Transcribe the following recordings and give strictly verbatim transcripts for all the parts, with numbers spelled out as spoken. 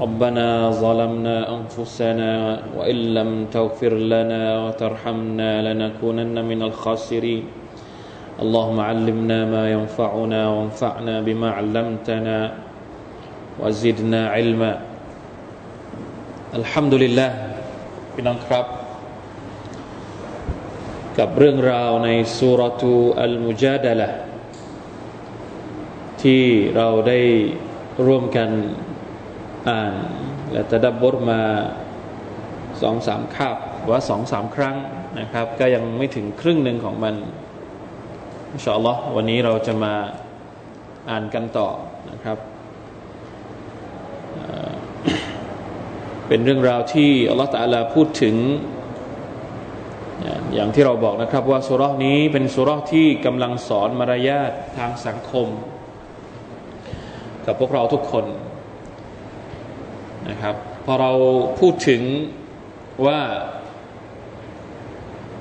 ربنا ظلمنا أنفسنا وإن لم تغفر لنا وترحمنا لنكونن من الخاسرين اللهم علمنا ما ينفعنا وانفعنا بما علمتنا وزدنا علما الحمد لله พี่น้องครับกับเรื่องราวในซูเราะตุอัลมุจาดะละห์ที่เราได้ร่วมกันอ่านและตะดับบรมา สองถึงสาม คาบหรือว่า สองถึงสาม ครั้งนะครับก็ยังไม่ถึงครึ่งหนึ่งของมันอินชาอัลลอฮ์วันนี้เราจะมาอ่านกันต่อนะครับ เป็นเรื่องราวที่อัลลอฮ์ตะอาลาพูดถึงอย่างที่เราบอกนะครับว่าซูเราะห์นี้เป็นซูเราะห์ที่กำลังสอนมารยาททางสังคมกับพวกเราทุกคนนะครับพอเราพูดถึงว่า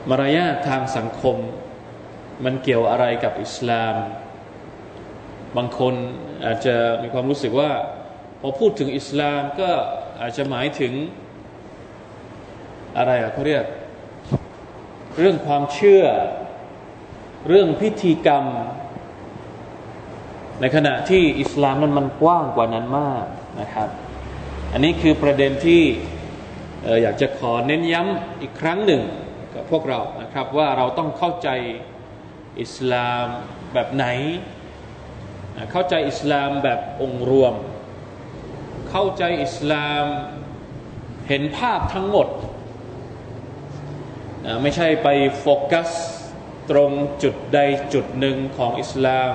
มารยาททางสังคมมันเกี่ยวอะไรกับอิสลามบางคนอาจจะมีความรู้สึกว่าพอพูดถึงอิสลามก็อาจจะหมายถึงอะไรอ่ะเขาเรียกเรื่องความเชื่อเรื่องพิธีกรรมในขณะที่อิสลามนั้นมันกว้างกว่านั้นมากนะครับอันนี้คือประเด็นที่อยากจะขอเน้นย้ำอีกครั้งหนึ่งกับพวกเรานะครับว่าเราต้องเข้าใจอิสลามแบบไหนเข้าใจอิสลามแบบองค์รวมเข้าใจอิสลามเห็นภาพทั้งหมดไม่ใช่ไปโฟกัสตรงจุดใดจุดหนึ่งของอิสลาม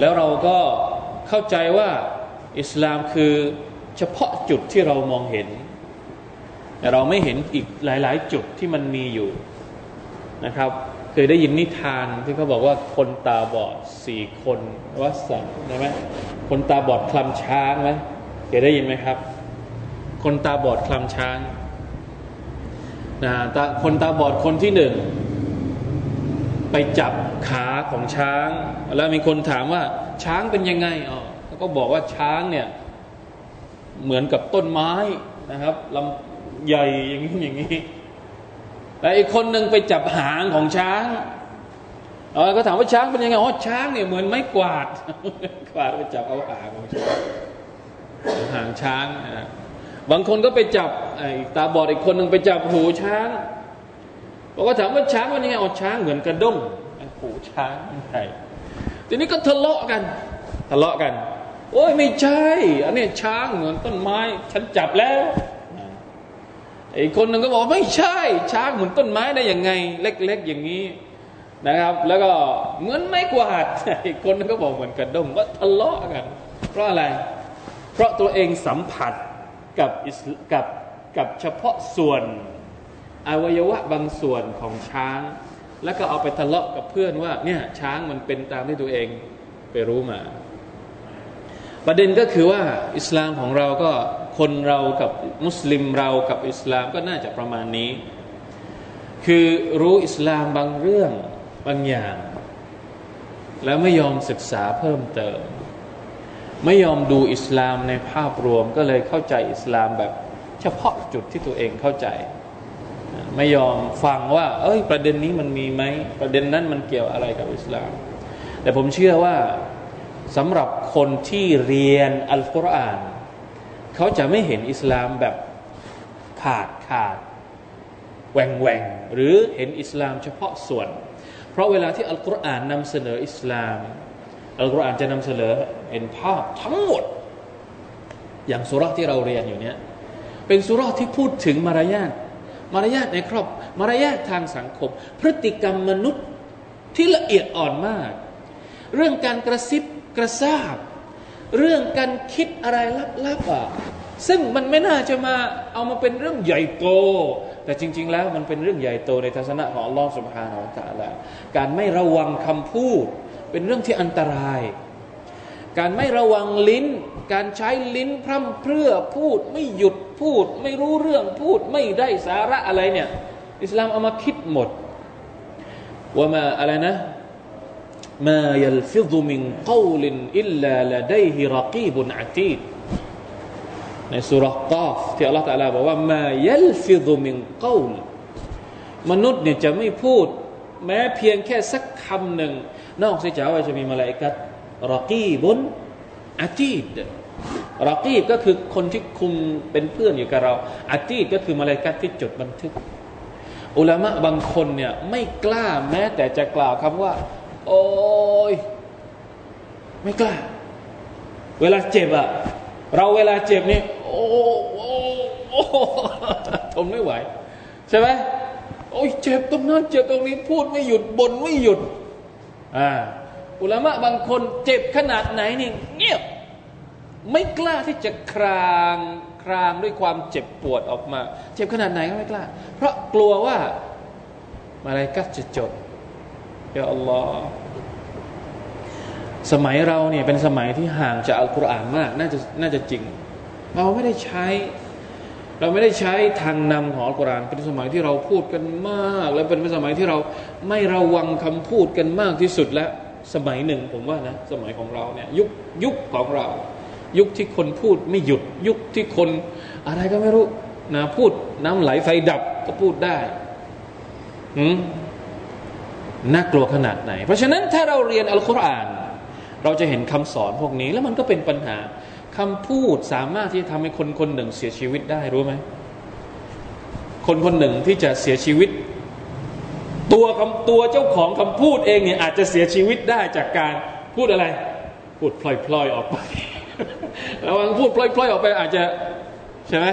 แล้วเราก็เข้าใจว่าอิสลามคือเฉพาะจุดที่เรามองเห็นแต่เราไม่เห็นอีกหลายๆจุดที่มันมีอยู่นะครับเคยได้ยินนิทานที่เขาบอกว่าคนตาบอดสี่คนว่าสังใช่ไหมคนตาบอดคลำช้างไหมเคยได้ยินไหมครับคนตาบอดคลำช้างนะตาคนตาบอดคนที่หนึ่งไปจับขาของช้างแล้วมีคนถามว่าช้างเป็นยังไงอ๋อเขาก็บอกว่าช้างเนี่ยเหมือนกับต้นไม้นะครับลำใหญ่อย่างนี้อย่างนี้และอีกคนหนึ่งไปจับหางของช้างแล้วก็ถามว่าช้างเป็นยังไงอ๋อช้างเนี่ยเหมือนไม้กวาดกวาดไปจับเอาหางของช้างหางช้างนะบางคนก็ไปจับไอ้ตาบอดอีกคนหนึ่งไปจับหูช้างแล้วก็ถามว่าช้างเป็นยังไงอ๋อช้างเหมือนกระด้งหูช้างใช่ทีนี้ก็ทะเลาะกันทะเลาะกันโอ้ยไม่ใช่อันนี้ช้างเหมือนต้นไม้ฉันจับแล้วไอ้คนหนึ่งก็บอกไม่ใช่ช้างเหมือนต้นไม้ได้ยังไงเล็กๆอย่างนี้นะครับแล้วก็เหมือนไม้กวาดไอ้คนนึงก็บอกเหมือนกระด้งว่าทะเลาะกันเพราะอะไรเพราะตัวเองสัมผัสกับกับกับเฉพาะส่วนอวัยวะบางส่วนของช้างแล้วก็เอาไปทะเลาะกับเพื่อนว่าเนี่ยช้างมันเป็นตามที่ตัวเองไปรู้มาประเด็นก็คือว่าอิสลามของเราก็คนเรากับมุสลิมเรากับอิสลามก็น่าจะประมาณนี้คือรู้อิสลามบางเรื่องบางอย่างแล้วไม่ยอมศึกษาเพิ่มเติมไม่ยอมดูอิสลามในภาพรวมก็เลยเข้าใจอิสลามแบบเฉพาะจุดที่ตัวเองเข้าใจไม่ยอมฟังว่าเอ้ยประเด็นนี้มันมีไหมประเด็นนั้นมันเกี่ยวอะไรกับอิสลามแต่ผมเชื่อว่าสำหรับคนที่เรียนอัลกุรอานเขาจะไม่เห็นอิสลามแบบขาดขาดแหว่งแหว่งหรือเห็นอิสลามเฉพาะส่วนเพราะเวลาที่อัลกุรอานนำเสนออิสลามอัลกุรอานจะนำเสนอเห็นภาพทั้งหมดอย่างซูเราะห์ที่เราเรียนอยู่เนี้ยเป็นซูเราะห์ที่พูดถึงมารยาทมารยาทในครอบมารยาททางสังคมพฤติกรรมมนุษย์ที่ละเอียดอ่อนมากเรื่องการกระซิบกระซาบเรื่องการคิดอะไรลับๆอ่ะซึ่งมันไม่น่าจะมาเอามาเป็นเรื่องใหญ่โต แต่จริงๆแล้วมันเป็นเรื่องใหญ่โตในทัศนะของอัลลอฮฺซุบฮานะฮูวะตะอาลาการไม่ระวังคำพูดเป็นเรื่องที่อันตรายการไม่ระวังลิ้นการใช้ลิ้นพร่ำเพรื่อพูดไม่หยุดพูดไม่รู้เรื่องพูดไม่ได้สาระอะไรเนี่ยอิสลามเอามาคิดหมดว่ามาอะไรนะมายัลฟิซุมินกอลินอิลลาละดัยฮิรอกีบุนอะตีดในซูเราะห์กอฟที่อัลเลาะห์ตะอาลาบอกว่ามายัลฟิซุมินกอลมนุษย์เนี่ยจะไม่พูดแม้เพียงแค่สักคำหนึ่งนอกเสียจากว่าจะมีมลาอิกะฮ์รอกีบุนอะตีดรอกีบก็คือคนที่คุมเป็นเพื่อนอยู่กับเราอะตีดก็คือมลาอิกะฮ์ที่จดบันทึกอุลามะบางคนเนี่ยไม่กล้าแม้แต่จะกล่าวคำว่าโอ้ยไม่กล้าเวลาเจ็บอะเราเวลาเจ็บนี่โอ้โอ้โอ้ทนไม่ไหวใช่ไหมโอ้ยเจ็บตรงนั้นเจ็บตรงนี้พูดไม่หยุดบ่นไม่หยุดอ่าอุลามะบางคนเจ็บขนาดไหนนี่เงียบไม่กล้าที่จะครางครางด้วยความเจ็บปวดออกมาเจ็บขนาดไหนก็ไม่กล้าเพราะกลัวว่าอะไรก็จะจบยาอัลลอฮ์สมัยเราเนี่ยเป็นสมัยที่ห่างจากอัลกุรอานมากน่าจะน่าจะจริงเราไม่ได้ใช้เราไม่ได้ใช้ทางนำของอัลกุรอานเป็นสมัยที่เราพูดกันมากและเป็นสมัยที่เราไม่ระวังคำพูดกันมากที่สุดและสมัยหนึ่งผมว่านะสมัยของเราเนี่ยยุคยุคของเรายุคที่คนพูดไม่หยุดยุคที่คนอะไรก็ไม่รู้นะพูดน้ำไหลไฟดับก็พูดได้หืมน่ากลัวขนาดไหนเพราะฉะนั้นถ้าเราเรียนอัลกุรอานเราจะเห็นคำสอนพวกนี้แล้วมันก็เป็นปัญหาคำพูดสามารถที่จะทำให้คนคนหนึ่งเสียชีวิตได้รู้ไหมคนคนหนึ่งที่จะเสียชีวิตตัวคำตัวเจ้าของคำพูดเองเนี่ยอาจจะเสียชีวิตได้จากการพูดอะไรพูดพลอยๆออกไป แล้วมันพูดพลอยๆออกไปอาจจะใช่ไหม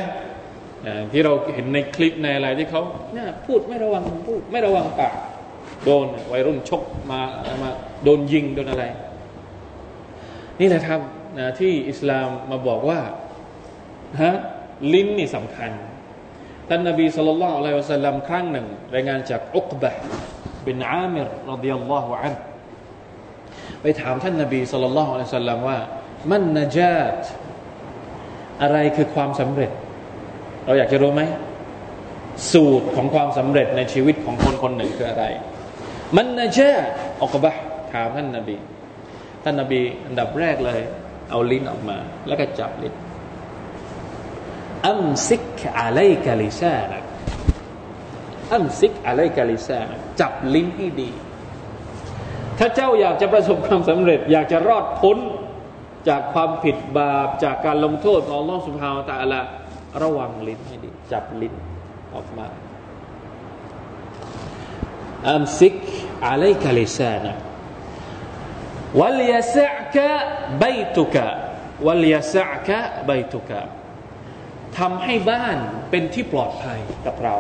ที่เราเห็นในคลิปในอะไรที่เขาเนี่ยพูดไม่ระวังพูดไม่ระวังปากโดนวัยรุ่นชกมามาโดนยิงโดนอะไรนี่แหละครับนะที่อิสลามมาบอกว่าฮะลิ้นนี่สำคัญท่านนบีศ็อลลัลลอฮุอะลัยฮิวะซัลลัมครั้งหนึ่งรายงานจากอุกบะห์บินอามิรรอฎิยัลลอฮุอันฮุไปถามท่านนบีศ็อลลัลลอฮุอะลัยฮิวะซัลลัมว่ามันนะญาตอะไรคือความสำเร็จเราอยากจะรู้ไหมสูตรของความสำเร็จในชีวิตของคนคนหนึ่งคืออะไรมันนะญาตอุกบะห์ถามท่านนบีท่านนบีอันดับแรกเลยเอาลิ้นออกมาแล้วก็จับลิ้นอัมซิกอะลัยกะลิซานะอัมซิกอะลัยกะลิซานะจับลิ้นให้ดีถ้าเจ้าอยากจะประสบความสำเร็จอยากจะรอดพ้นจากความผิดบาปจากการลงโทษของอัลเลาะห์ซุบฮานะฮูวะตะอาลาระวังลิ้นให้ดีจับลิ้นออกมาอัมซิกอะลัยกะลิซานะوَلْيَسَعْكَ بَيْتُكَ وَلْيَسَعْكَ بَيْتُكَ ทำให้บ้านเป็นที่ปลอดภัยกับเรา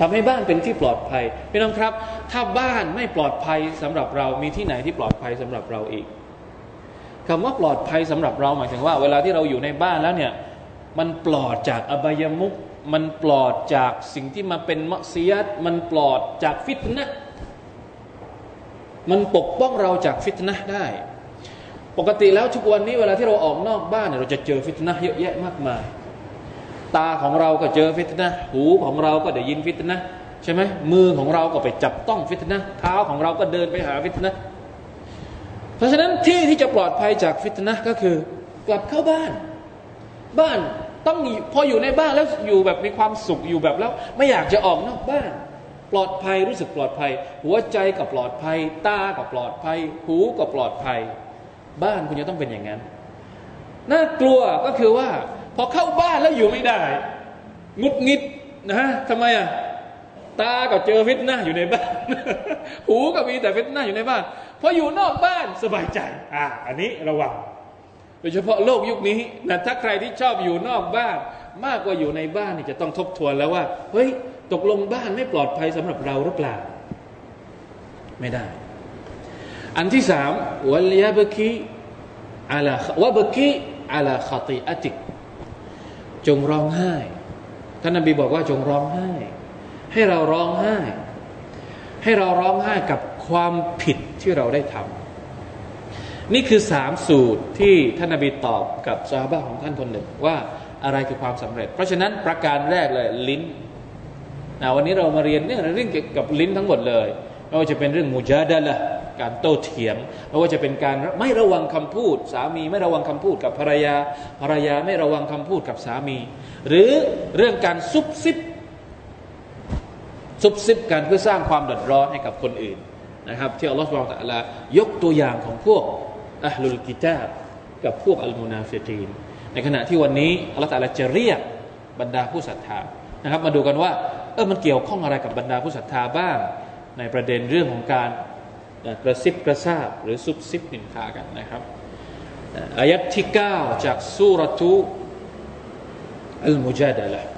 ทำให้บ้านเป็นที่ปลอดภัยพี่น้องครับถ้าบ้านไม่ปลอดภัยสำหรับเรามีที่ไหนที่ปลอดภัยสำหรับเราอีกคำว่าปลอดภัยสำหรับเราหมายถึงว่าเวลาที่เราอยู่ในบ้านแล้วเนี่ยมันปลอดจากอบายมุขมันปลอดจากสิ่งที่มาเป็นมัศยิดมันปลอดจากฟิตนะห์มันปกป้องเราจากฟิตนะห์ได้ปกติแล้วทุกวันนี้เวลาที่เราออกนอกบ้านเนี่ยเราจะเจอฟิตนะห์เยอะแยะมากมายตาของเราก็เจอฟิตนะห์หูของเราก็ได้ยินฟิตนะห์ใช่ไหมมือของเราก็ไปจับต้องฟิตนะห์เท้าของเราก็เดินไปหาฟิตนะห์เพราะฉะนั้นที่ที่จะปลอดภัยจากฟิตนะห์ก็คือกลับเข้าบ้านบ้านต้องพออยู่ในบ้านแล้วอยู่แบบมีความสุขอยู่แบบแล้วไม่อยากจะออกนอกบ้านปลอดภัยรู้สึกปลอดภัยหัวใจก็ปลอดภัยตาก็ปลอดภัยหูก็ปลอดภัยบ้านคุณจะต้องเป็นอย่างนั้นน่ากลัวก็คือว่าพอเข้าบ้านแล้วอยู่ไม่ได้งุดงิดนะฮะทำไมอ่ะตาก็เจอฟิตนะห์อยู่ในบ้าน หูก็มีแต่ฟิตนะห์อยู่ในบ้านพออยู่นอกบ้านสบายใจอ่าอันนี้ระวังโดยเฉพาะโลกยุคนี้นะถ้าใครที่ชอบอยู่นอกบ้านมากกว่าอยู่ในบ้านนี่จะต้องทบทวนแล้วว่าเฮ้ยตกลงบ้านไม่ปลอดภัยสำหรับเราหรือเปล่าไม่ได้อันที่สามวะลยะบกีอะลาวะบกีอะลาคอติอะติกจงร้องไห้ ท่านนบีบอกว่าจงร้องไห้ให้เราร้องไห้ให้เราร้องไห้กับความผิดที่เราได้ทำนี่คือสามสูตรที่ท่านนบีตอบกับซอฮาบะห์ของท่านคนหนึ่งว่าอะไรคือความสำเร็จเพราะฉะนั้นประการแรกเลยลิ้นนะวันนี้เรามาเรียนเนี่ยเรื่องเกี่ยวกับลิ้นทั้งหมดเลยไม่ว่าจะเป็นเรื่องมุจาดะละการโต้เถียงไม่ว่าจะเป็นการไม่ระวังคำพูดสามีไม่ระวังคำพูดกับภรรยาภรรยาไม่ระวังคำพูดกับสามีหรือเรื่องการซุบซิบซุบซิบกันเพื่อสร้างความเดือดร้อนให้กับคนอื่นนะครับที่อัลลอฮฺซุบฮานะฮูวะตะอาลายกตัวอย่างของพวกอะห์ลุลกิตาบกับพวกอัลมุนาฟิกีนในขณะที่วันนี้อัลลอฮฺตะอาลาจะเรียกบรรดาผู้ศรัทธานะครับมาดูกันว่าเออมันเกี่ยวข้องอะไรกับบรรดาผู้ศรัทธาบ้างในประเด็นเรื่องของการกระซิบกระซาบหรือซุบซิบนินทากันนะครับอายัตที่เก้าจากซูเราะตุอัลมุจาดะละห์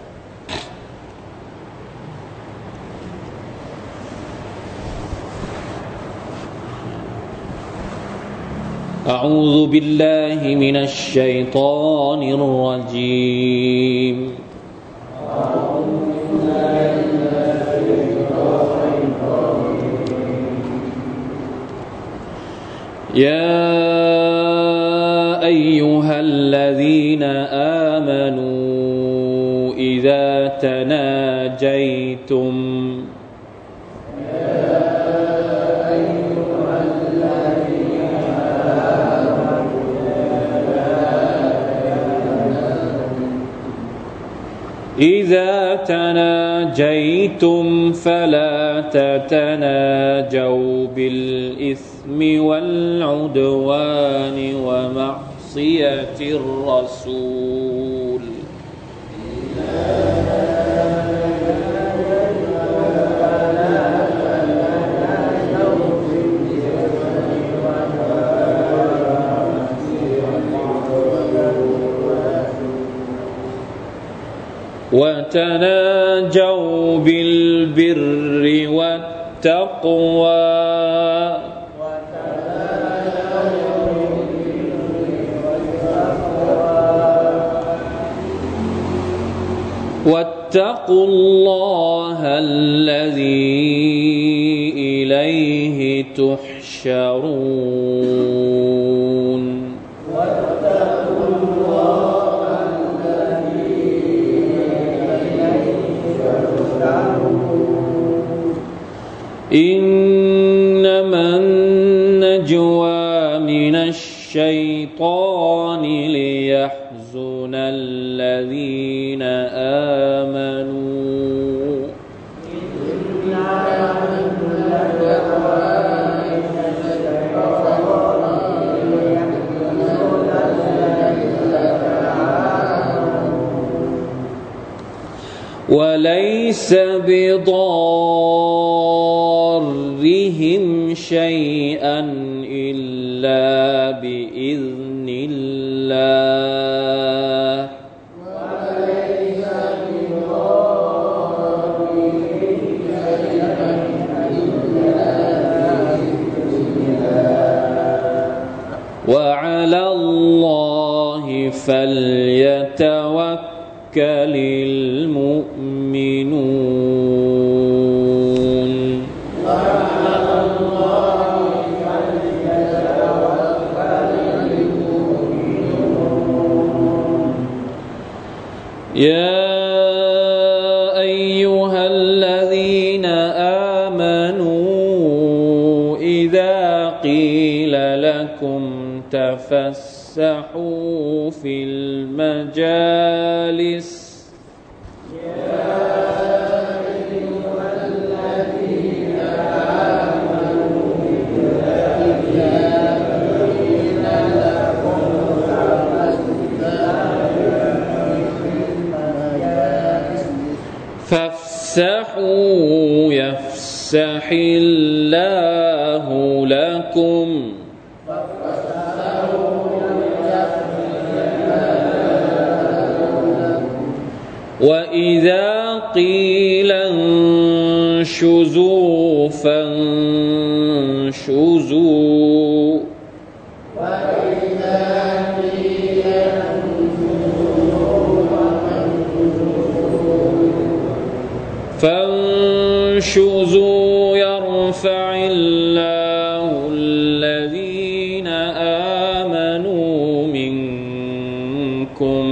أعوذ بالله من الشيطان الرجيم يا أيها الذين آمنوا إذا تناجيتم إذا تناجيتم فلا تتناجوا بالإثم والعدوان ومعصية الرسول وتناجوا بالبر والتقوى واتقوا الله الذي إليه تحشرون إنما النجوى من الشيطان ليحزن الذين آمنوا وليس بضارهم شيئا إلا بإذن الله وليس بضارهم شيئا إلا بإذن الله وعلى الله فليتوكل المؤمنون مؤمنون يا أيها الذين آمنوا إذا قيل لكم تفسحوا في المجالس فافسحوا يفسح الله لكم وإذا قيل انشزوا فانشزوا وَانشُزُوا يَرْفَعِ اللَّهُ الَّذِينَ آمَنُوا مِنكُمْ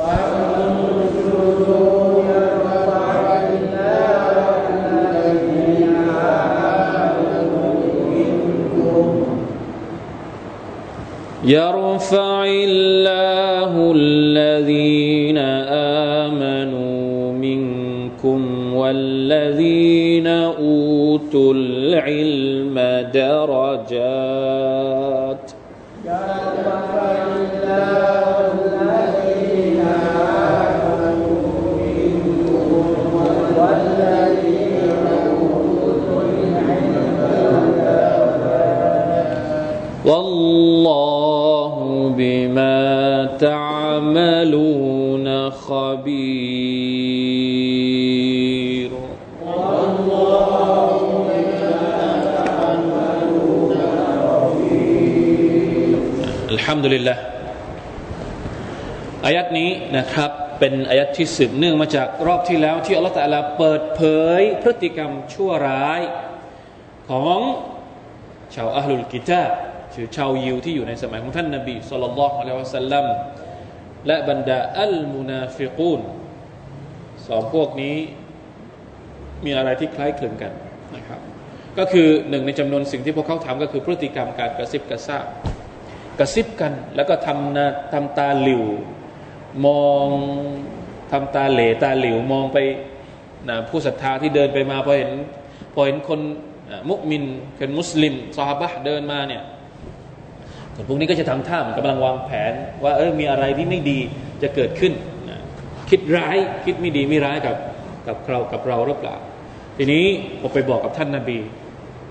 وَانشُزُوا يَرْفَعِ اللَّهُ الَّذِينَ آمَنُوا مِنكُمْ يَرْفَعِ اللَّهُ الَّذِينَ آمَنُوا مِنكُمْ والذين أوتوا العلم درجات يرفع الله الذين آمنوا منكم والذين أوتوا العلم درجات والله بما تعملون خبيرอัลฮัมดุลิลละห์อายะห์นี้นะครับเป็นอายะห์ที่สืบเนื่องมาจากรอบที่แล้วที่อัลเลาะห์ตะอาลาเปิดเผยพฤติกรรมชั่วร้ายของชาวอะห์ลุลกิตาบคือชาวยิวที่อยู่ในสมัยของท่านนบีศ็อลลัลลอฮุอะลัยฮิวะซัลลัมและบรรดาอัลมุนาฟิกูนสองพวกนี้มีอะไรที่คล้ายคลึงกันนะครับก็คือหนึ่งในจำนวนสิ่งที่พวกเขาทำก็คือพฤติกรรมการกระซิบกระซาบกระซิบกันแล้วก็ทำนะทำตาหลิวมองทำตาเหล่ตาหลิวมองไปนะผู้ศรัทธาที่เดินไปมาพอเห็นพอเห็นคนมุมินคนมุสลิมซอฮาบะห์เดินมาเนี่ยคนพวกนี้ก็จะทำท่าเหมือนกำลังวางแผนว่าเออมีอะไรที่ไม่ดีจะเกิดขึ้นนะคิดร้ายคิดไม่ดีไม่ร้ายกับกับเรากับเราหรือเปล่าทีนี้ผมไปบอกกับท่านนบี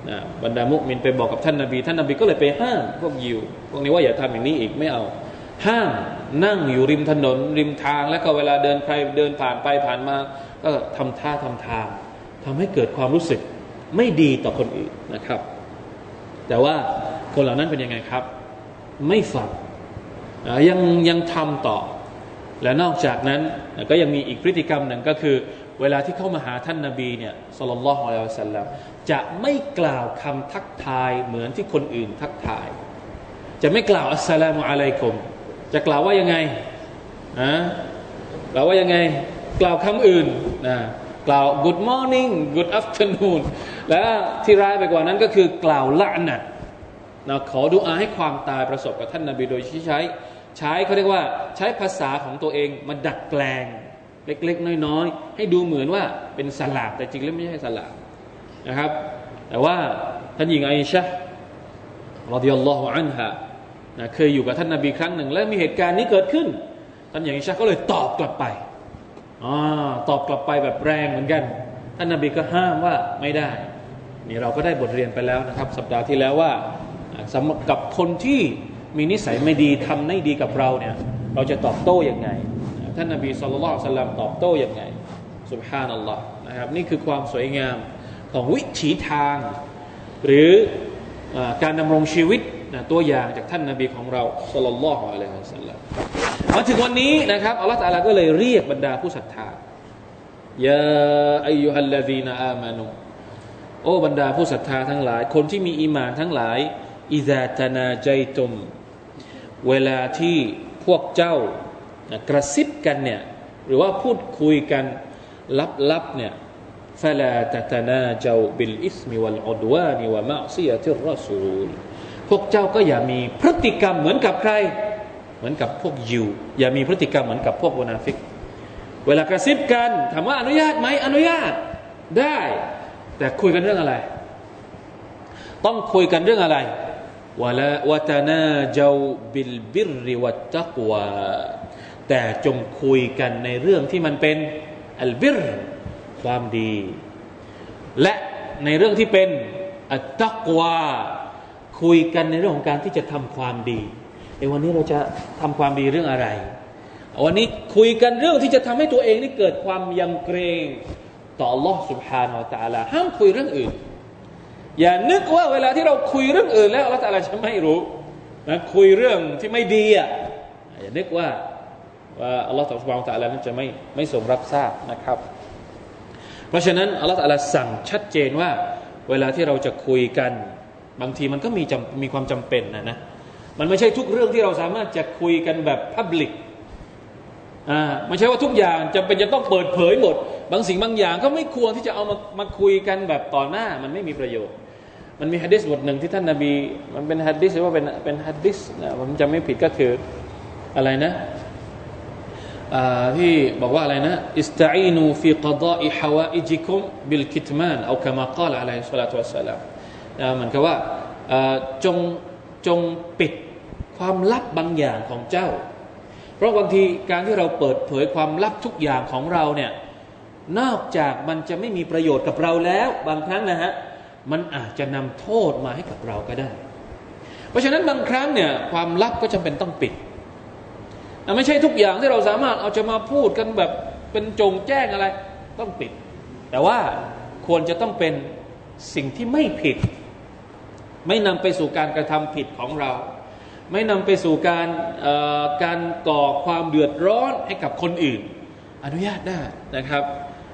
นะบรรดามุมินไปบอกกับท่านนบีท่านนบีก็เลยไปห้ามพวกยิวพวกนี้ว่าอย่าทำอย่างนี้อีกไม่เอาห้ามนั่งอยู่ริมถนนริมทางแล้วก็เวลาเดินใครเดินผ่านไปผ่านมาก็ทำท่าทำทางทำให้เกิดความรู้สึกไม่ดีต่อคนอื่นนะครับแต่ว่าคนเหล่านั้นเป็นยังไงครับไม่ฟังนะยังยังทำต่อและนอกจากนั้นนะก็ยังมีอีกพฤติกรรมหนึ่งก็คือเวลาที่เข้ามาหาท่านนบีเนี่ยศ็อลลัลลอฮุอะลัยฮิวะซัลลัมจะไม่กล่าวคำทักทายเหมือนที่คนอื่นทักทายจะไม่กล่าวอัสสลามุอะลัยกุมจะกล่าวว่ายังไงนะกล่าวว่ายังไงกล่าวคำอื่นนะกล่าว good morning good afternoon และที่ร้ายไปกว่านั้นก็คือกล่าวละนะนะขอดุอาให้ความตายประสบกับท่านนบีโดยที่ใช้ใช้เขาเรียกว่าใช้ภาษาของตัวเองมาดัดแปลงเล็กๆน้อยๆให้ดูเหมือนว่าเป็นสลามแต่จริงแล้วไม่ใช่สลามนะครับแต่ว่าท่านหญิงอาอิชะห์รอฎิยัลลอฮุอันฮานะเคยอยู่กับท่านนบีครั้งหนึ่งและมีเหตุการณ์นี้เกิดขึ้นท่านหญิงอาอิชะห์ก็เลยตอบกลับไปอ๋อตอบกลับไปแบบแรงเหมือนกันท่านนบีก็ห้ามว่าไม่ได้นี่เราก็ได้บทเรียนไปแล้วนะครับสัปดาห์ที่แล้วว่าสำหรับกับคนที่มีนิสัยไม่ดีทำไม่ดีกับเราเนี่ยเราจะตอบโต้อย่างไงท่านนบีศ็อลลัลลอฮุอะลัยฮิวะซัลลัมตอบโต้อย่างไงซุบฮานัลลอฮ์นะครับนี่คือความสวยงามของวิถีทางหรือการดำรงชีวิตนะตัวอย่างจากท่านนบีของเราศ็อลลัลลอฮุอะลัยฮิวะซัลลัมมาถึงวันนี้นะครับอัลเลาะห์ตะอาลาก็เลยเรียกบรรดาผู้ศรัทธายาอัยยูฮัลลาซีนะอามานูโอ้บรรดาผู้ศรัทธาทั้งหลายคนที่มีอีหม่านทั้งหลายอิซาตะนาจัยตุมเวลาที่พวกเจ้ากระซิบกันเนี่ยหรือว่าพูดคุยกันลับๆเนี่ยฟะลาตะตะนาเจาบิลอิสมิวัลอุดวานิวะมะอซิยะติรรอซูลพวกเจ้าก็อย่ามีพฤติกรรมเหมือนกับใครเหมือนกับพวกยิวอย่ามีพฤติกรรมเหมือนกับพวกมุนาฟิกเวลากระซิบกันถามว่าอนุญาตไหมอนุญาตได้แต่คุยกันเรื่องอะไรต้องคุยกันเรื่องอะไรวะลาวะตะนาเจาบิลบิรวัตตักวาแต่จงคุยกันในเรื่องที่มันเป็นอัลบิรความดีและในเรื่องที่เป็นอัตตักวาคุยกันในเรื่องของการที่จะทำความดีเอวันนี้เราจะทำความดีเรื่องอะไรวันนี้คุยกันเรื่องที่จะทำให้ตัวเองนี่เกิดความยำเกรงต่อ Allah Subhanahu Wa Taala ห้ามคุยเรื่องอื่นอย่านึกว่าเวลาที่เราคุยเรื่องอื่นแล้ว Allah Taala จะไม่รู้นะคุยเรื่องที่ไม่ดีอ่ะอย่านึกว่าว่าอัลเลาะห์ซุบฮานะฮูวะตะอาลานั้นจะไม่ไม่ทรงรับทราบนะครับ เพราะฉะนั้นอัลลอฮฺตะอาลาสั่งชัดเจนว่าเวลาที่เราจะคุยกันบางทีมันก็มีมีความจำเป็นนะนะมันไม่ใช่ทุกเรื่องที่เราสามารถจะคุยกันแบบพับลิกอ่าไม่ใช่ว่าทุกอย่างจำเป็นจะต้องเปิดเผยหมดบางสิ่งบางอย่างก็ไม่ควรที่จะเอามามาคุยกันแบบต่อหน้ามันไม่มีประโยชน์มันมีหะดีษบทหนึ่งที่ท่านนบีมันเป็นหะดีษหรือว่าเป็นเป็นหะดีษนะผมจำไม่ผิดก็คืออะไรนะอ่าที่บอกว่าอะไรนะอิสตะอีนูฟีกอฎออิฮะวาอิจิกุมบิลกิตมานหรือคำกล่าวอะลัยฮิสซอลาตุวัสสลามนะเหมือนกับว่าเอ่อจงจงปิดความลับบางอย่างของเจ้าเพราะบางทีการที่เราเปิดเผยความลับทุกอย่างของเราเนี่ยนอกจากมันจะไม่มีประโยชน์กับเราแล้วบางครั้งนะฮะมันอาจจะนำโทษมาให้กับเราก็ได้เพราะฉะนั้นบางครั้งเนี่ยความลับก็จำเป็นต้องปิดไม่ใช่ทุกอย่างที่เราสามารถเอาจะมาพูดกันแบบเป็นจงแจ้งอะไรต้องปิดแต่ว่าควรจะต้องเป็นสิ่งที่ไม่ผิดไม่นำไปสู่การกระทำผิดของเราไม่นำไปสู่การการก่อความเดือดร้อนให้กับคนอื่นอนุญาตได้นะครับ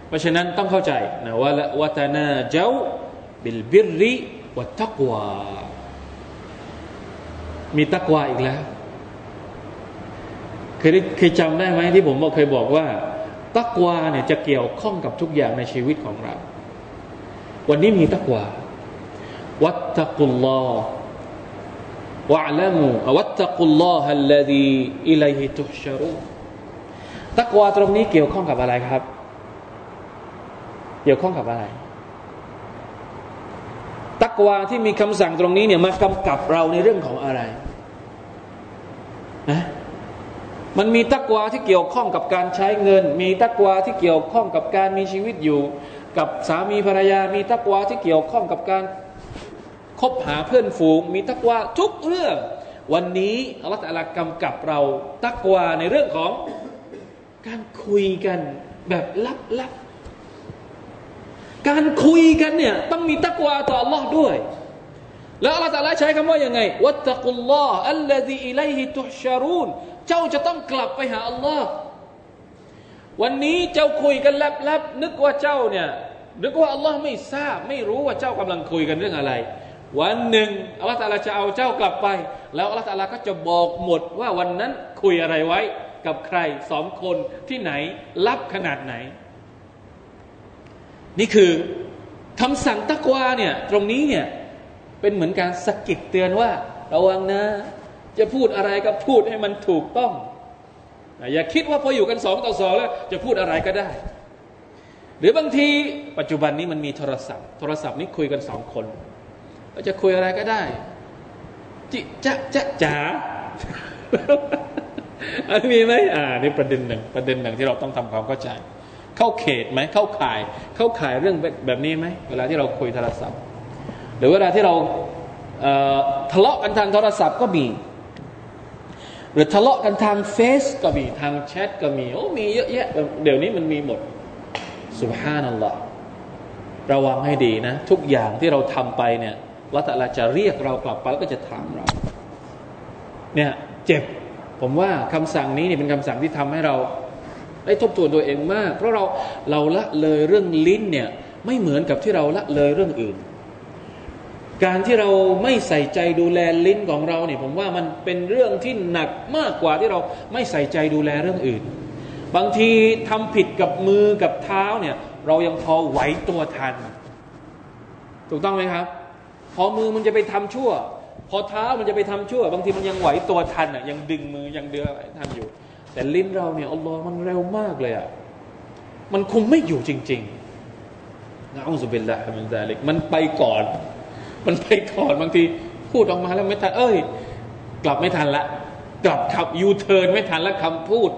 เพราะฉะนั้นต้องเข้าใจนะว่าละวะตะนาเจ้าบิลบิรริวัตตักวามีตักวาอีกแล้วเคยเคยจำได้ไหมที่ผมเคยบอกว่าตักวาเนี่ยจะเกี่ยวข้องกับทุกอย่างในชีวิตของเราวันนี้มีตักวาวัตตักุลลอฮ์วะอะลัมูวัตตักุลลอฮ์อัลลซีอิลัยฮิตุฮชะรูตักวาตรงนี้เกี่ยวข้องกับอะไรครับเกี่ยวข้องกับอะไรตักวาที่มีคำสั่งตรงนี้เนี่ยมากำกับเราในเรื่องของอะไรนะมันมีตักวาที่เกี่ยวข้องกับการใช้เงินมีตักวาที่เกี่ยวข้องกับการมีชีวิตอยู่กับสามีภรรยามีตักวาที่เกี่ยวข้องกับการคบหาเพื่อนฝูงมีตักวาทุกเรื่องวันนี้อัลเลาะห์ตะอาลากำกับเราตักวาในเรื่องของการคุยกันแบบลับๆการคุยกันเนี่ยต้องมีตักวาต่อ Allah ด้วยแล้วอัลเลาะห์ตะอาลาใช้คำว่ายังไงวัตตักุลลอฮ์อัลลซีอิลัยฮิตุฮชะรูนเจ้าจะต้องกลับไปหา Allah วันนี้เจ้าคุยกันลับๆนึกว่าเจ้าเนี่ยนึกว่า Allah ไม่ทราบไม่รู้ว่าเจ้ากำลังคุยกันเรื่องอะไรวันหนึ่งอัลเลาะห์ตะอาลาจะเอาเจ้ากลับไปแล้วอัลเลาะห์ตะอาลาก็จะบอกหมดว่าวันนั้นคุยอะไรไว้กับใครสองคนที่ไหนลับขนาดไหนนี่คือคำสั่งตักวาเนี่ยตรงนี้เนี่ยเป็นเหมือนการสะกิดเตือนว่าระวังนะจะพูดอะไรก็พูดให้มันถูกต้องอย่าคิดว่าพออยู่กันสองต่อสองแล้วจะพูดอะไรก็ได้หรือบางทีปัจจุบันนี้มันมีโทรศัพท์โทรศัพท์นี้คุยกันสองคนก็จะคุยอะไรก็ได้จิจะจะจ๋าอันมีไหมอ่านี่ประเด็นหนึ่งประเด็นหนึ่งที่เราต้องทำความเข้าใจเข้าเขตไหมเข้าข่ายเข้าข่ายเรื่องแบบนี้ไหมเวลาที่เราคุยโทรศัพท์หรือเวลาที่เราเอ่อทะเลาะกันทางโทรศัพท์ก็มีหรือทะเลาะกันทางเฟซก็มีทางแชทก็มีโอ้มีเยอะแยะเดี๋ยวนี้มันมีหมดซุบฮานัลลอฮ์ระวังให้ดีนะทุกอย่างที่เราทำไปเนี่ยอัลเลาะห์ตะอาลาจะเรียกเรากลับไปแล้วก็จะถามเราเนี่ยเจ็บผมว่าคำสั่งนี้เนี่ยเป็นคำสั่งที่ทำให้เราได้ทบทวนตัวเองมากเพราะเราเราละเลยเรื่องลิ้นเนี่ยไม่เหมือนกับที่เราละเลยเรื่องอื่นการที่เราไม่ใส่ใจดูแลลิ้นของเราเนี่ยผมว่ามันเป็นเรื่องที่หนักมากกว่าที่เราไม่ใส่ใจดูแลเรื่องอื่นบางทีทำผิดกับมือกับเท้าเนี่ยเรายังพอไหวตัวทันถูกต้องไหมครับพอมือมันจะไปทำชั่วพอเท้ามันจะไปทำชั่วบางทีมันยังไหวตัวทันอ่ะยังดึงมือยังเดือยทันอยู่แต่ลิ้นเราเนี่ยอัลลอฮ์มันเร็วมากเลยอ่ะมันคุมไม่อยู่จริงๆนะอูซุบิลลาฮิมินซาลิกมันไปก่อนมันไปก่อนบางทีพูดออกมาแล้วไม่ทันเอ้ยกลับไม่ทันละกลับขับยูเทิร์นไม่ทันละคำพูด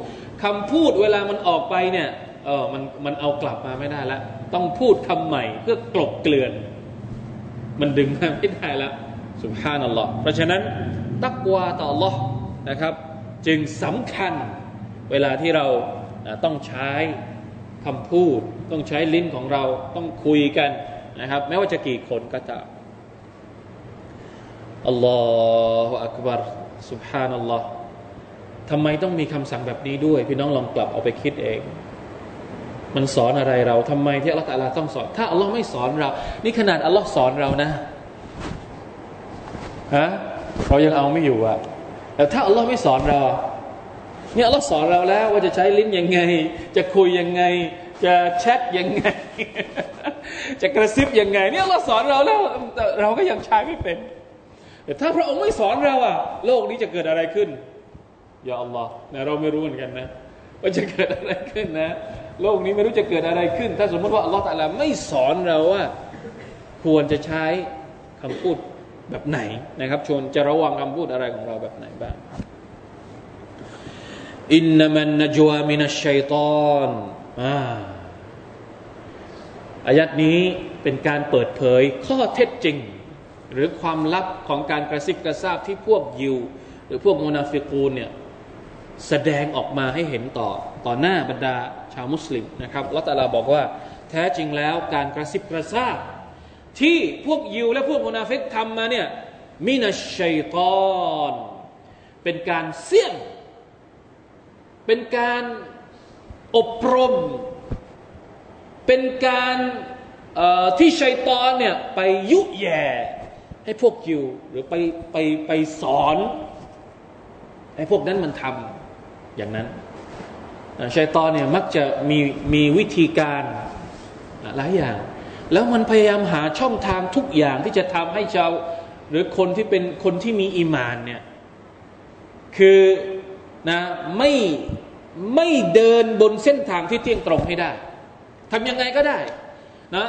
คำพูดเวลามันออกไปเนี่ยเออมันมันเอากลับมาไม่ได้ละต้องพูดคำใหม่เพื่อกลบเกลื่อนมันดึงมาไม่ได้แล้วซุบฮานัลลอฮ์เพราะฉะนั้นตักวาต่ออัลลอฮ์นะครับจึงสำคัญเวลาที่เราต้องใช้คำพูดต้องใช้ลิ้นของเราต้องคุยกันนะครับไม่ว่าจะกี่คนก็ตามอัลลอฮฺอักบัรซุบฮานัลลอฮ์ทำไมต้องมีคำสั่งแบบนี้ด้วยพี่น้องลองกลับเอาไปคิดเอง มันสอนอะไรเราทำไมที่อัลลอฮฺตะอาลาต้องสอนถ้าอัลลอฮฺไม่สอนเรานี่ขนาดอัลลอฮฺสอนเรานะฮะเรายังเอาไม่อยู่อ่ะแต่ถ้าอัลลอฮฺไม่สอนเราเนี่ยอัลลอฮฺสอนเราแล้วว่าจะใช้ลิ้นยังไงจะคุยยังไงจะแชทยังไงจะกระซิบยังไงเนี่ยอัลลอฮฺสอนเราแล้วเราก็ยังใช้ไม่เป็นแต่ถ้าพระองค์ไม่สอนเราอ่ะโลกนี้จะเกิดอะไรขึ้นยาอัลลอฮฺนะเราไม่รู้เหมือนกันนะว่าจะเกิดอะไรขึ้นนะโลกนี้ไม่รู้จะเกิดอะไรขึ้นถ้าสมมติว่าอัลลอฮฺตะอาลาไม่สอนเราว่าควรจะใช้คำพูดแบบไหนนะครับชวนจะระวังคำพูดอะไรของเราแบบไหนบ้างอินนามันนะจัวมินัชชัยฏอนอ่าอายัตนี้เป็นการเปิดเผยข้อเท็จจริงหรือความลับของการกระซิบกระซาบที่พวกยิวหรือพวกมุนาฟิกูนเนี่ยแสดงออกมาให้เห็นต่อต่อหน้าบรรดาชาวมุสลิมนะครับอัลเลาะห์ตะอาลาบอกว่าแท้จริงแล้วการกระซิบกระซาบที่พวกยิวและพวกมุนาฟิกทำมาเนี่ยมินัชชัยฏอนเป็นการเสี่ยงเป็นการอบรมเป็นการที่ชัยฏอนเนี่ยไปยุแย่ให้พวกยิวหรือไปไปไปสอนให้พวกนั้นมันทำอย่างนั้นชัยฏอนเนี่ยมักจะมีมีวิธีการหลายอย่างแล้วมันพยายามหาช่องทางทุกอย่างที่จะทำให้ชาวหรือคนที่เป็นคนที่มีอีหม่านเนี่ยคือนะไม่ไม่เดินบนเส้นทางที่เที่ยงตรงให้ได้ทำยังไงก็ได้นะ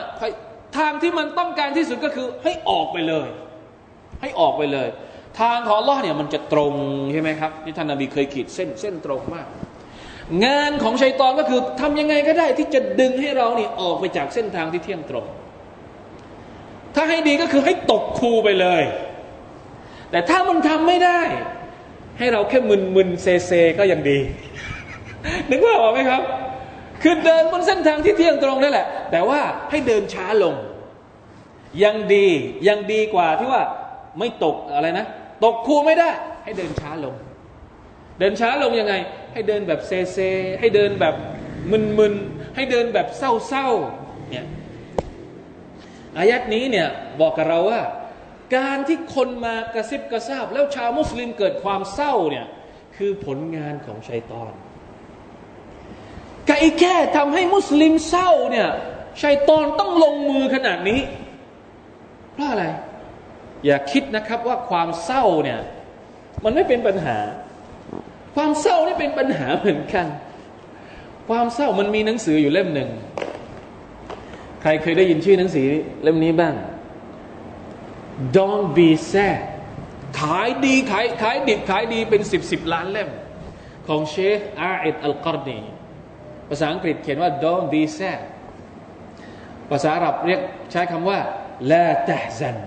ทางที่มันต้องการที่สุดก็คือให้ออกไปเลยให้ออกไปเลยทางของอัลเลาะห์เนี่ยมันจะตรงใช่ไหมครับที่ท่านนบีเคยขีดเส้นเส้นตรงมากงานของชัยฏอนก็คือทำยังไงก็ได้ที่จะดึงให้เราเนี่ยออกไปจากเส้นทางที่เที่ยงตรงถ้าให้ดีก็คือให้ตกคูไปเลยแต่ถ้ามันทำไม่ได้ให้เราแค่มึนมึนเซเซก็ยังดี นึกว่าออกไหมครับคือเดินบนเส้นทางที่เที่ยงตรงนั่นแหละแต่ว่าให้เดินช้าลงยังดียังดีกว่าที่ว่าไม่ตกอะไรนะตกคูไม่ได้ให้เดินช้าลงเดินช้าลงยังไงให้เดินแบบเซเซให้เดินแบบมึนๆให้เดินแบบเศร้าๆเนี่ยอายัตนี้เนี่ยบอกกับเราว่าการที่คนมากระซิบกระซาบแล้วชาวมุสลิมเกิดความเศร้าเนี่ยคือผลงานของชัยฏอนกะอีแค่ทำให้มุสลิมเศร้าเนี่ยชัยฏอนต้องลงมือขนาดนี้เพราะอะไรอย่าคิดนะครับว่าความเศร้าเนี่ยมันไม่เป็นปัญหาความเศร้านี่เป็นปัญหาเหมือนกันความเศร้ามันมีหนังสืออยู่เล่มหนึ่งใครเคยได้ยินชื่อหนังสือเล่มนี้บ้าง Don't be sad ขายดีขายขายดิบขายดีเป็นสิบสิบล้านเล่มของเชคอาอิดอัลกัรนีภาษาอังกฤษเขียนว่า Don't be sad ภาษาอาหรับเรียกใช้คำว่า La tahzan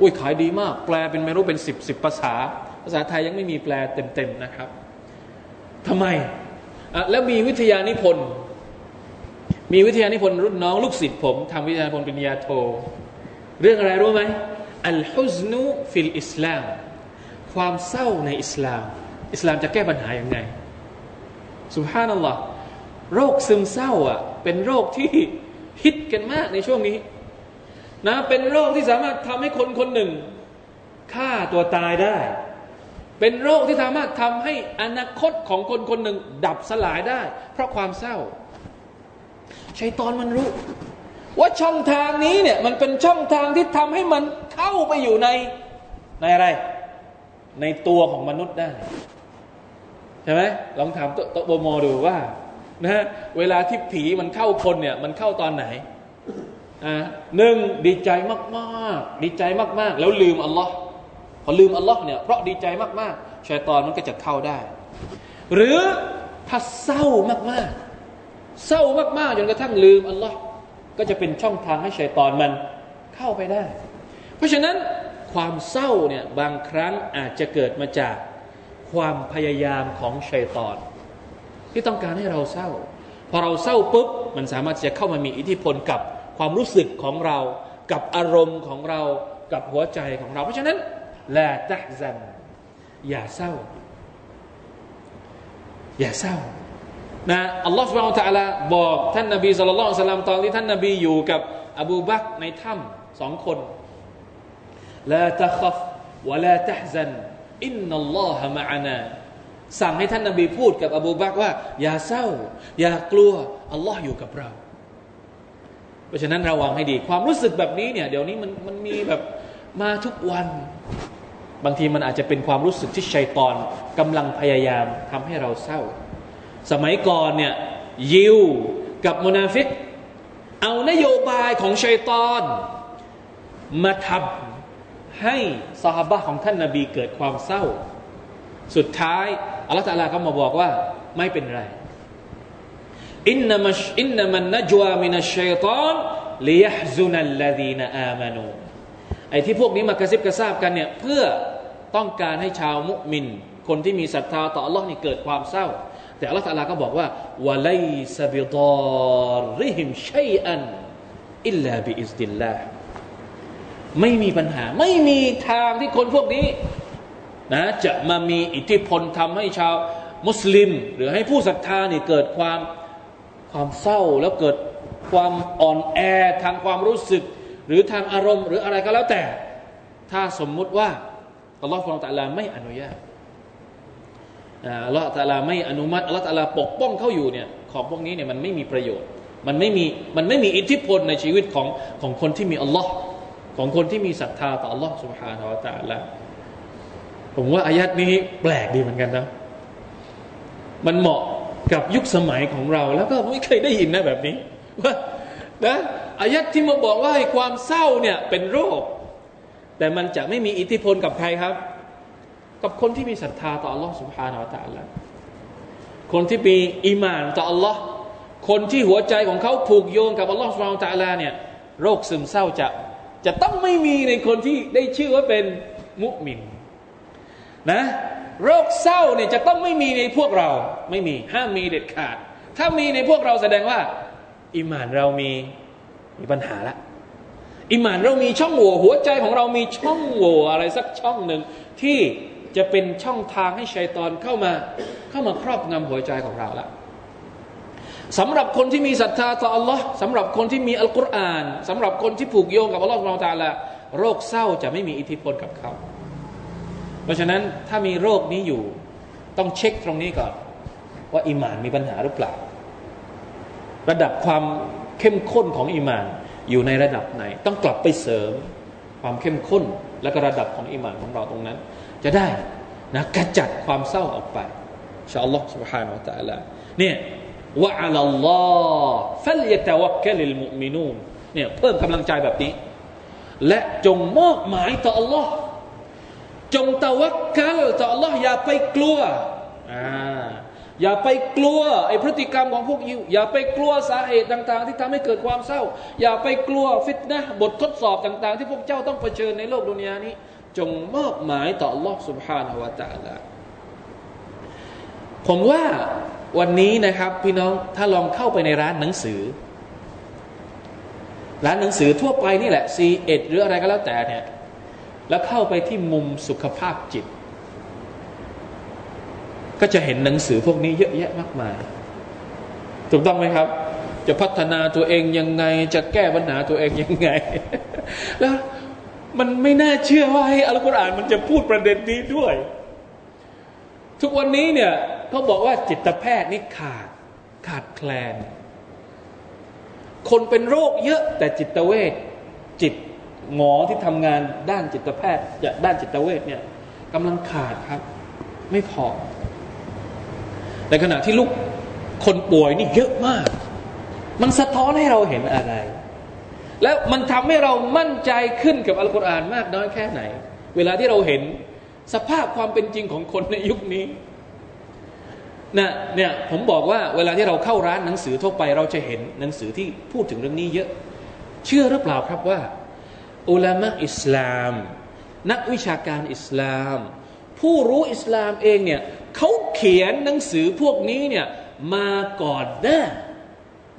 อุ้ยขายดีมากแปลเป็นไม่รู้เป็นสิบสิบภาษาภาษาไทยยังไม่มีแปลเต็มๆนะครับทำไมแล้วมีวิทยานิพนธ์มีวิทยานิพนธ์รุ่นน้องลูกศิษย์ผมทำวิทยานิพนธ์ปริญญาโทเรื่องอะไรรู้ไหมอัลฮุซนุฟิลอิสลามความเศร้าในอิสลามอิสลามจะแก้ปัญหาอย่างไงซุบฮานัลลอฮ์โรคซึมเศร้าอ่ะเป็นโรคที่ฮิตกันมากในช่วงนี้นะเป็นโรคที่สามารถทำให้คนคนหนึ่งฆ่าตัวตายได้เป็นโรคที่สามารถทำให้อนาคตของคนคนหนึ่งดับสลายได้เพราะความเศร้าชัยฏอนมันรู้ว่าช่องทางนี้เนี่ยมันเป็นช่องทางที่ทำให้มันเข้าไปอยู่ในในอะไรในตัวของมนุษย์ได้ใช่ไหมลองถามโตโบโมดูว่านะเวลาที่ผีมันเข้าคนเนี่ยมันเข้าตอนไหนอ่ะหนึ่งดีใจมากๆดีใจมากๆแล้วลืมอัลลอฮ์พอลืมอัลลอฮ์เนี่ยเพราะดีใจมากๆชัยฏอนมันก็จะเข้าได้หรือถ้าเศร้ามากๆเศร้ามากๆจนกระทั่งลืมอัลลอฮ์ก็จะเป็นช่องทางให้ชัยฏอนมันเข้าไปได้เพราะฉะนั้นความเศร้าเนี่ยบางครั้งอาจจะเกิดมาจากความพยายามของชัยฏอนที่ต้องการให้เราเศร้าพอเราเศร้าปุ๊บมันสามารถจะเข้ามามีอิทธิพลกับความรู้สึกของเรากับอารมณ์ของเรากับหัวใจของเราเพราะฉะนั้นลาตะฮ์ซันอย่าเศร้าอย่าเศร้า นะอัลลอฮฺซุบฮานะฮูวะตะอาลาบอกท่านนบีศ็อลลัลลอฮุอะลัยฮิวะซัลลัมตอนที่ท่านนบีอยู่กับอบูบักรในถ้ำสองคนลาตะคอฟวะลาตะฮซันอินนัลลอฮะมะอานาสั่งให้ท่านนบีพูดกับอบูบักรว่าอย่าเศร้าอย่ากลัวอัลลอฮ์อยู่กับเราเพราะฉะนั้นระวังให้ดีความรู้สึกแบบนี้เนี่ยเดี๋ยวนี้มันมันมีแบบมาทุกวันบางทีมันอาจจะเป็นความรู้สึกที่ชัยฏอนกำลังพยายามทำให้เราเศร้าสมัยก่อนเนี่ยยิวกับมุนาฟิกเอานโยบายของชัยฏอนมาทำให้ซอฮาบะห์ของท่านนบีเกิดความเศร้าสุดท้ายอัลเลาะห์ตะอาลาก็มาบอกว่าไม่เป็นไรอินนามัชอินนามันนัจวามินัชชัยฏอนลิยะฮซุนัลลซีนะอามานูไอ้ที่พวกนี้มากระซิบกระซาบกันเนี่ยเพื่อต้องการให้ชาวมุมินคนที่มีศรัทธาต่ออัลเลาะห์นี่เกิดความเศร้าแต่อัลเลาะห์ตะอาลาก็บอกว่าวะไลซะบิฎารริฮิมชัยอันอิลลาบิอิซนิลลาห์ไม่มีปัญหาไม่มีทางที่คนพวกนี้นะจะมามีอิทธิพลทำให้ชาวมุสลิมหรือให้ผู้ศรัทธานี่เกิดความความเศร้าแล้วเกิดความอ่อนแอทางความรู้สึกหรือทางอารมณ์หรืออะไรก็แล้วแต่ถ้าสมมุติว่าอัลลอฮฺซุบฮานะฮูวะตะอาลาไม่อนุญาตอัลลอฮฺตะอาลาไม่อนุมัติอัลลอฮฺตะอาลาปกป้องเขาอยู่เนี่ยของพวกนี้เนี่ยมันไม่มีประโยชน์มันไม่มีมันไม่มีอิทธิพลในชีวิตของของคนที่มีอัลลอฮฺของคนที่มีศรัทธาต่ออัลลอฮฺซุบฮานะฮูวะตะอาลาผมว่าอายัดนี้แปลกดีเหมือนกันนะมันเหมาะกับยุคสมัยของเราแล้วก็ไม่เคยได้ยินนะแบบนี้ว่านะอายัดที่มาบอกว่าความเศร้าเนี่ยเป็นโรคแต่มันจะไม่มีอิทธิพลกับใครครับกับคนที่มีศรัทธาต่อ Allah Subhanahu Wa Taala คนที่มีอีหม่านต่อ Allah คนที่หัวใจของเขาผูกโยงกับ Allah Subhanahu Wa Taala เนี่ยโรคซึมเศร้าจะจะต้องไม่มีในคนที่ได้ชื่อว่าเป็นมุมินนะโรคเศร้าเนี่ยจะต้องไม่มีในพวกเราไม่มีห้ามมีเด็ดขาดถ้ามีในพวกเราแสดงว่าอีหม่านเรามีมีปัญหาละอีหม่านเรามีช่องโหว่หัวใจของเรามีช่องโหว่อะไรสักช่องหนึ่งที่จะเป็นช่องทางให้ชัยฏอนเข้ามาเข้ามาครอบงำหัวใจของเราละสำหรับคนที่มีศรัทธาต่ออัลลอฮ์สำหรับคนที่มีอัลกุรอานสำหรับคนที่ผูกโยงกับอัลลอฮ์ซุบฮานะฮูวะตะอาลาโรคเศร้าจะไม่มีอิทธิพลกับเขาเพราะฉะนั้นถ้ามีโรคนี้อยู่ต้องเช็คตรงนี้ก่อนว่าอีหม่านมีปัญหาหรือเปล่าระดับความเข้มข้นของอีหม่านอยู่ในระดับไหนต้องกลับไปเสริมความเข้มข้นและก็ระดับของอีหม่านของเราตรงนั้นจะได้นะกระจัดความเศร้าออกไปอินชาอัลลอฮฺ سبحانه และ تعالى เนี่ยวะอะลัลลอฮฺฟัลยะตะวักกัลิลมุอ์มินูนเนี่ยเพิ่มกำลังใจแบบนี้และจงมอบหมายต่ออัลลอฮฺจงตะวักกัลต่อ Allah อย่าไปกลัวอ่าอย่าไปกลัวไอ้พฤติกรรมของพวกยิวอย่าไปกลัวสาเหตุต่างๆที่ทำให้เกิดความเศร้าอย่าไปกลัวฟิตนะห์บททดสอบต่างๆที่พวกเจ้าต้องเผชิญในโลกดุนยานี้จงมอบหมายต่อ Allah Subhanahu Wa Taala ผมว่าวันนี้นะครับพี่น้องถ้าลองเข้าไปในร้านหนังสือร้านหนังสือทั่วไปนี่แหละ ซี เอ็ด หรืออะไรก็แล้วแต่เนี่ยแล้วเข้าไปที่มุมสุขภาพจิตก็จะเห็นหนังสือพวกนี้เยอะแยะมากมายถูกต้องไหมครับจะพัฒนาตัวเองยังไงจะแก้ปัญหาตัวเองยังไงแล้วมันไม่น่าเชื่อว่าให้อัลกุรอานมันจะพูดประเด็นนี้ด้วยทุกวันนี้เนี่ยเขาบอกว่าจิตแพทย์นี่ขาดขาดแคลนคนเป็นโรคเยอะแต่จิตเวชจิตหมอที่ทำงานด้านจิตแพทย์ด้านจิตเวชเนี่ยกำลังขาดครับไม่พอในขณะที่ลูกคนป่วยนี่เยอะมากมันสะท้อนให้เราเห็นอะไรแล้วมันทำให้เรามั่นใจขึ้นกับอัลกุรอานมากน้อยแค่ไหนเวลาที่เราเห็นสภาพความเป็นจริงของคนในยุคนี้นะเนี่ยผมบอกว่าเวลาที่เราเข้าร้านหนังสือทั่วไปเราจะเห็นหนังสือที่พูดถึงเรื่องนี้เยอะเชื่อหรือเปล่าครับว่าอุลามะอิสลามนักวิชาการอิสลามผู้รู้อิสลามเองเนี่ยเขาเขียนหนังสือพวกนี้เนี่ยมาก่อนหน้า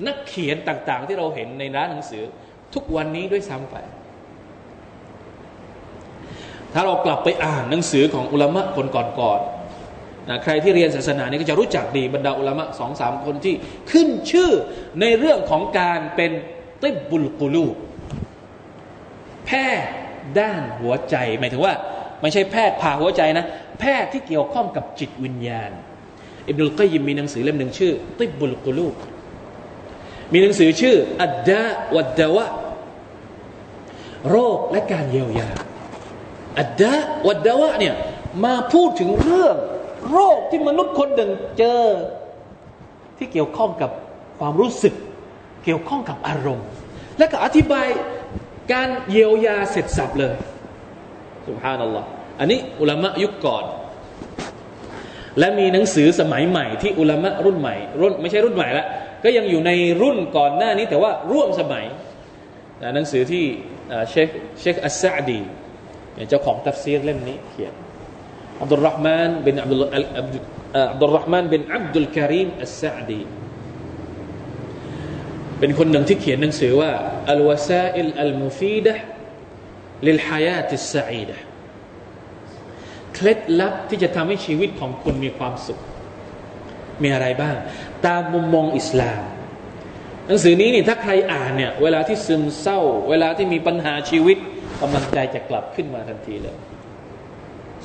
นักเขียนต่างๆที่เราเห็นในร้านหนังสือทุกวันนี้ด้วยซ้ำไปถ้าเรากลับไปอ่านหนังสือของอุลามะคนก่อนๆ น, นะใครที่เรียนศาสนาเนี่ยก็จะรู้จักดีบรรดาอุลามะสองสามคนที่ขึ้นชื่อในเรื่องของการเป็นติบบุลกุลูบแพทย์ด้านหัวใจหมายถึงว่าไม่ใช่แพทย์ผ่าหัวใจนะแพทย์ที่เกี่ยวข้องกับจิตวิญญาณอิบนุลกอยยิมมีหนังสือเล่มหนึ่งชื่อติบบุลกุลูบมีหนังสือชื่ออัดดะวัดดะวะโรคและการเยียวยาอัดดะวัดดะวะเนี่ยมาพูดถึงเรื่องโรคที่มนุษย์คนหนึ่งเจอที่เกี่ยวข้องกับความรู้สึกเกี่ยวข้องกับอารมณ์และก็อธิบายการเยียวยาเสร็จสับเลยซุบฮานัลลอฮ์อันนี้อุลามะยุคก่อนและมีหนังสือสมัยใหม่ที่อุลามะรุ่นใหม่รุ่นไม่ใช่รุ่นใหม่ละก็ยังอยู่ในรุ่นก่อนหน้านี้แต่ว่าร่วมสมัยหนังสือที่เชคเชคอัสซะอ์ดีเจ้าของตัฟซีรเล่มนี้เขียนอับดุลเราะห์มานบินอับดุลอับดุลเราะห์มานบินอับดุลกะรีมอัสซะอ์ดีเป็นคนหนึ่งที่เขียนหนังสือว่าอัลวาซาอิลอัลมุฟีดะห์ลิลฮายาติสซะอีดะห์เคล็ดลับที่จะทำให้ชีวิตของคุณมีความสุขมีอะไรบ้างตามมุมมองอิสลามหนังสือนี้นี่ถ้าใครอ่านเนี่ยเวลาที่ซึมเศร้าเวลาที่มีปัญหาชีวิตกำลังใจจะกลับขึ้นมาทันทีเลย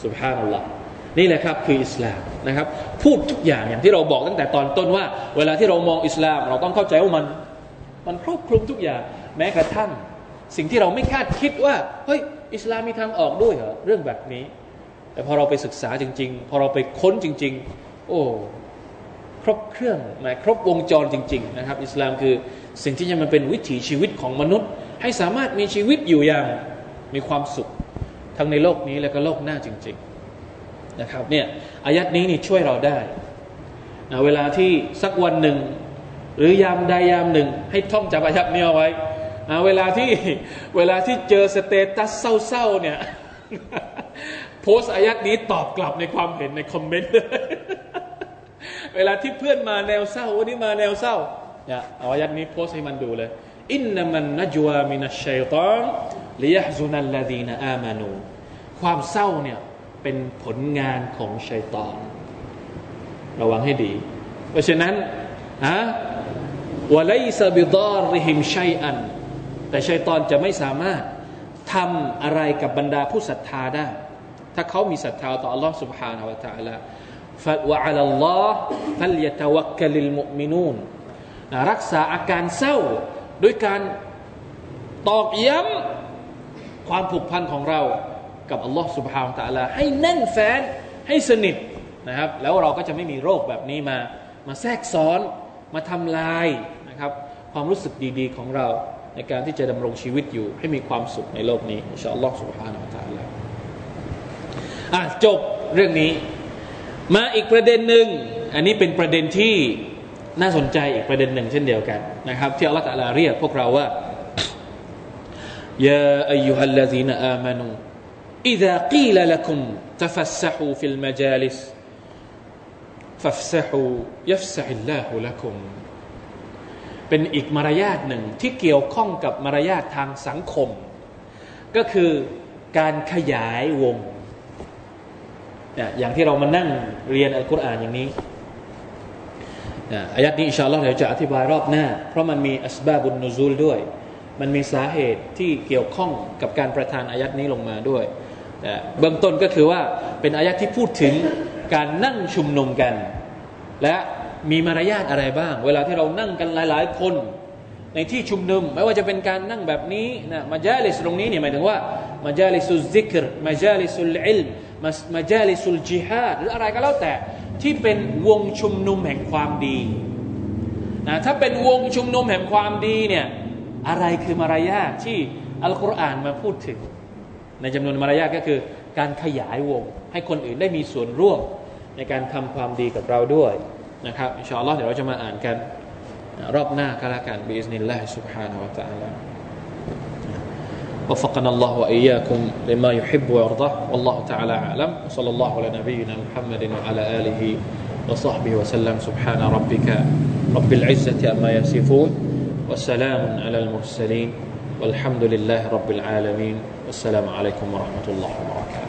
ซุบฮานัลลอฮ์นี่แหละครับคืออิสลามนะครับพูดทุกอย่างอย่างที่เราบอกตั้งแต่ตอนต้นว่าเวลาที่เรามองอิสลามเราต้องเข้าใจว่ามันมันครอบคลุมทุกอย่างแม้กระทั่งสิ่งที่เราไม่คาดคิดว่าเฮ้ยอิสลามมีทางออกด้วยเหรอเรื่องแบบนี้แต่พอเราไปศึกษาจริงๆพอเราไปค้นจริงๆโอ้ครบเครื่องหมายครบวงจรจริงๆนะครับอิสลามคือสิ่งที่จะมาเป็นวิถีชีวิตของมนุษย์ให้สามารถมีชีวิตอยู่อย่างมีความสุขทั้งในโลกนี้และก็โลกหน้าจริงๆนะครับเนี่ยอายัดนี้นี่ช่วยเราได้นะเวลาที่สักวันหนึ่งหรือยามใดยามหนึ่งให้ท่องจำอายัดนี้เอาไว้นะเวลาที่เวลาที่เจอสเตตัสเศร้าๆเนี่ยโพสอายัดนี้ตอบกลับในความเห็นในคอมเมนต์เวลาที่เพื่อนมาแนวเศร้าวันนี้มาแนวเศร้าเนี่ยเอาอายัดนี้โพสให้มันดูเลยอินนามันนัจวามินัชชัยฏอนลิยะฮซุนัลลซีนาอามานูความเศร้าเนี่ยเป็นผลงานของชัยฏอนระวังให้ดีเพราะฉะนั้นฮะวะไลซะบิฎารริฮิมชัยอันแต่ชัยฏอนจะไม่สามารถทำอะไรกับบรรดาผู้ศรัทธาได้ถ้าเขามีศรัทธาต่อ Allah Subhanahu Wa Taala ฟะวะอะลัลลอฮ์ฟัลยะตะวักกัลิลมุอ์มินูนรักษาอาการเศร้าด้วยการตอกย้ำความผูกพันของเรากับ Allah Subhanahu Wa Taala ให้แน่นแฟ้นให้สนิทนะครับแล้วเราก็จะไม่มีโรคแบบนี้มามาแทรกซ้อนมาทำลายนะครับความรู้สึกดีๆของเราในการที่จะดำรงชีวิตอยู่ให้มีความสุขในโลกนี้อินชาอัลลอฮ์ Subhanahu Wa Taalaอ่ะจบเรื่องนี้มาอีกประเด็นหนึ่งอันนี้เป็นประเด็นที่น่าสนใจอีกประเด็นหนึ่งเช่นเดียวกันนะครับที่อัลลอฮฺตะอาลาเรียกพวกเราว่ายาอัยยูฮัลลซีนะอามานูอิซากีละละกุมตัฟัสซะฮูฟิลมะญาลิสฟัฟซะฮูยัฟซะฮิลลาฮุละกุมเป็นอีกมารยาทหนึ่งที่เกี่ยวข้องกับมารยาททางสังคมก็คือการขยายวงอย่างที่เรามานั่งเรียนอัลกุรอานอย่างนี้อายัดนี้อินชาอัลลอฮ์เราจะอธิบายรอบหน้าเพราะมันมีอัสบาบุนนูซูลด้วยมันมีสาเหตุที่เกี่ยวข้องกับการประทานอายัดนี้ลงมาด้วยแต่เบื้องต้นก็คือว่าเป็นอายัดที่พูดถึงการนั่งชุมนุมกันและมีมารยาทอะไรบ้างเวลาที่เรานั่งกันหลายๆคนในที่ชุมนุมไม่ว่าจะเป็นการนั่งแบบนี้นะมะญาลิสตรงนี้เนี่ยหมายถึงว่ามะญาลิซุซซิกรมะญาลิซุลอิลมมะญาลิซุลจิฮาดหรืออะไรก็แล้วแต่ที่เป็นวงชุมนุมแห่งความดีนะถ้าเป็นวงชุมนุมแห่งความดีเนี่ยอะไรคือมารยาทที่อัลกุรอานมาพูดถึงในจำนวนมารยาทก็คือการขยายวงให้คนอื่นได้มีส่วนร่วมในการทำความดีกับเราด้วยนะครับอินชาอัลลอฮ์เดี๋ยวเราจะมาอ่านกันรอบหน้าก็แล้วกันบิอิซนิลลาฮิซุบฮานะฮูวะตะอาลา وفقنا الله وإياكم لما يحب ويرضى والله تعالى أعلم وصلى الله على نبينا محمد وعلى آله وصحبه وسلم سبحان ربك رب العزة عما يصفون وسلام على المرسلين والحمد لله رب العالمين والسلام عليكم ورحمة الله وبركاته